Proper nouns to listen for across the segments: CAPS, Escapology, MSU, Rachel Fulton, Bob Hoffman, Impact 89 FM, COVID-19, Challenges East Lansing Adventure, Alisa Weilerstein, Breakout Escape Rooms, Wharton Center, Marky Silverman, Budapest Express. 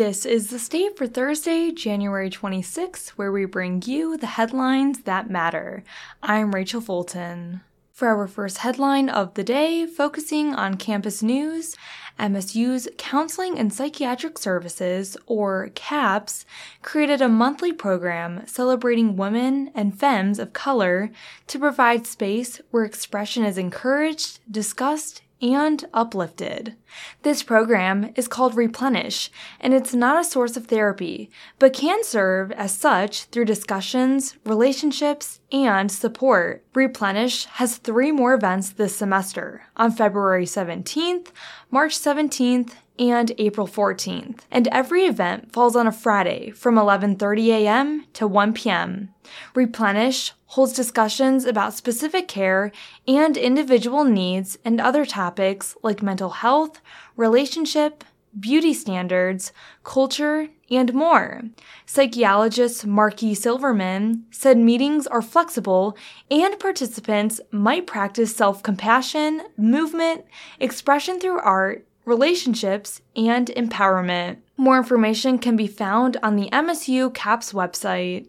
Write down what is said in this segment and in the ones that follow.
This is the state for Thursday, January 26th, where we bring you the headlines that matter. I'm Rachel Fulton. For our first headline of the day, focusing on campus news, MSU's Counseling and Psychiatric Services, or CAPS, created a monthly program celebrating women and femmes of color to provide space where expression is encouraged, discussed, and uplifted. This program is called Replenish, and it's not a source of therapy, but can serve as such through discussions, relationships, and support. Replenish has 3 more events this semester, on February 17th, March 17th, and April 14th, and every event falls on a Friday from 11:30 a.m. to 1 p.m. Replenish holds discussions about specific care and individual needs and other topics like mental health, relationship, beauty standards, culture, and more. Psychologist Marky Silverman said meetings are flexible and participants might practice self-compassion, movement, expression through art, relationships, and empowerment. More information can be found on the MSU CAPS website.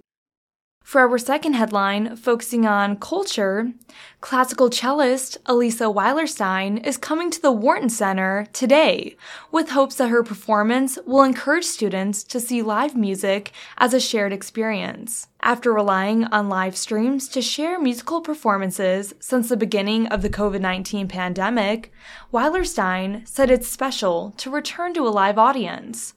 For our second headline, focusing on culture, classical cellist Alisa Weilerstein is coming to the Wharton Center today with hopes that her performance will encourage students to see live music as a shared experience. After relying on live streams to share musical performances since the beginning of the COVID-19 pandemic, Weilerstein said it's special to return to a live audience.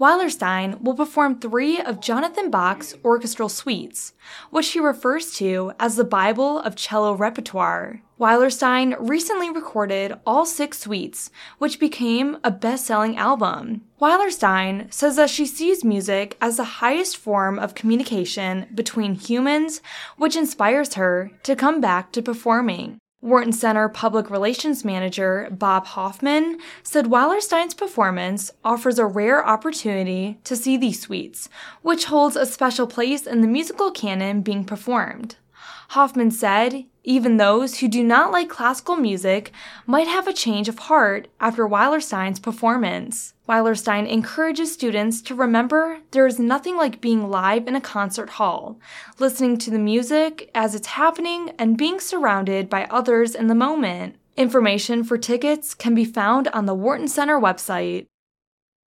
Weilerstein will perform 3 of Jonathan Bach's orchestral suites, which he refers to as the Bible of cello repertoire. Weilerstein recently recorded all 6 suites, which became a best-selling album. Weilerstein says that she sees music as the highest form of communication between humans, which inspires her to come back to performing. Wharton Center Public Relations Manager Bob Hoffman said Weilerstein's performance offers a rare opportunity to see these suites, which holds a special place in the musical canon being performed. Hoffman said, even those who do not like classical music might have a change of heart after Weilerstein's performance. Weilerstein encourages students to remember there is nothing like being live in a concert hall, listening to the music as it's happening and being surrounded by others in the moment. Information for tickets can be found on the Wharton Center website.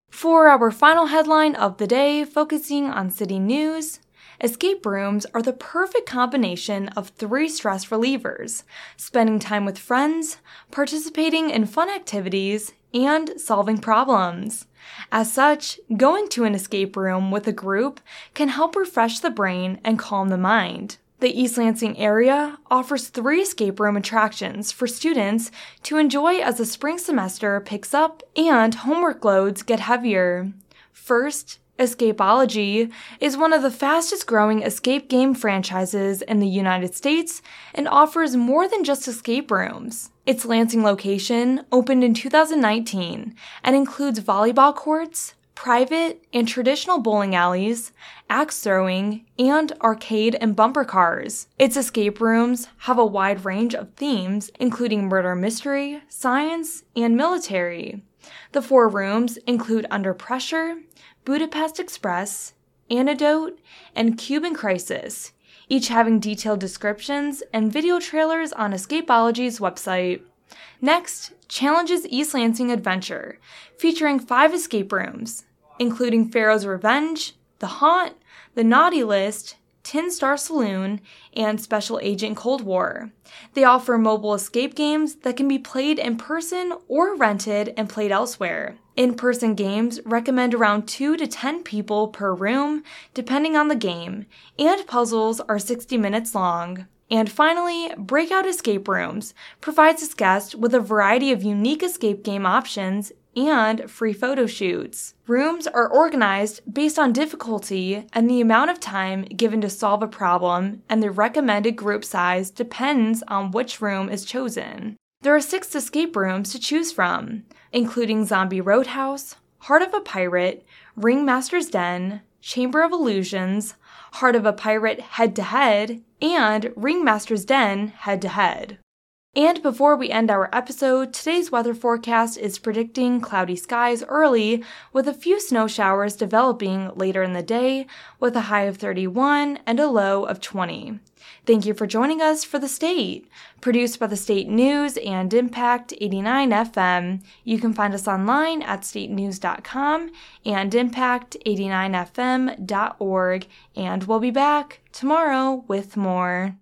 For our final headline of the day, focusing on city news, escape rooms are the perfect combination of 3 stress relievers: spending time with friends, participating in fun activities, and solving problems. As such, going to an escape room with a group can help refresh the brain and calm the mind. The East Lansing area offers 3 escape room attractions for students to enjoy as the spring semester picks up and homework loads get heavier. First, Escapology is one of the fastest-growing escape game franchises in the United States and offers more than just escape rooms. Its Lansing location opened in 2019 and includes volleyball courts, private and traditional bowling alleys, axe throwing, and arcade and bumper cars. Its escape rooms have a wide range of themes, including murder mystery, science, and military. The 4 rooms include Under Pressure, Budapest Express, Antidote, and Cuban Crisis, each having detailed descriptions and video trailers on Escapology's website. Next, Challenges East Lansing Adventure, featuring 5 escape rooms, including Pharaoh's Revenge, The Haunt, The Naughty List, Tin Star Saloon, and Special Agent Cold War. They offer mobile escape games that can be played in person or rented and played elsewhere. In-person games recommend around 2 to 10 people per room, depending on the game, and puzzles are 60 minutes long. And finally, Breakout Escape Rooms provides its guests with a variety of unique escape game options and free photo shoots. Rooms are organized based on difficulty, and the amount of time given to solve a problem and the recommended group size depends on which room is chosen. There are 6 escape rooms to choose from, including Zombie Roadhouse, Heart of a Pirate, Ringmaster's Den, Chamber of Illusions, Heart of a Pirate Head to Head, and Ringmaster's Den Head to Head. And before we end our episode, today's weather forecast is predicting cloudy skies early with a few snow showers developing later in the day with a high of 31 and a low of 20. Thank you for joining us for The State, produced by the State News and Impact 89 FM. You can find us online at statenews.com and impact89fm.org, and we'll be back tomorrow with more.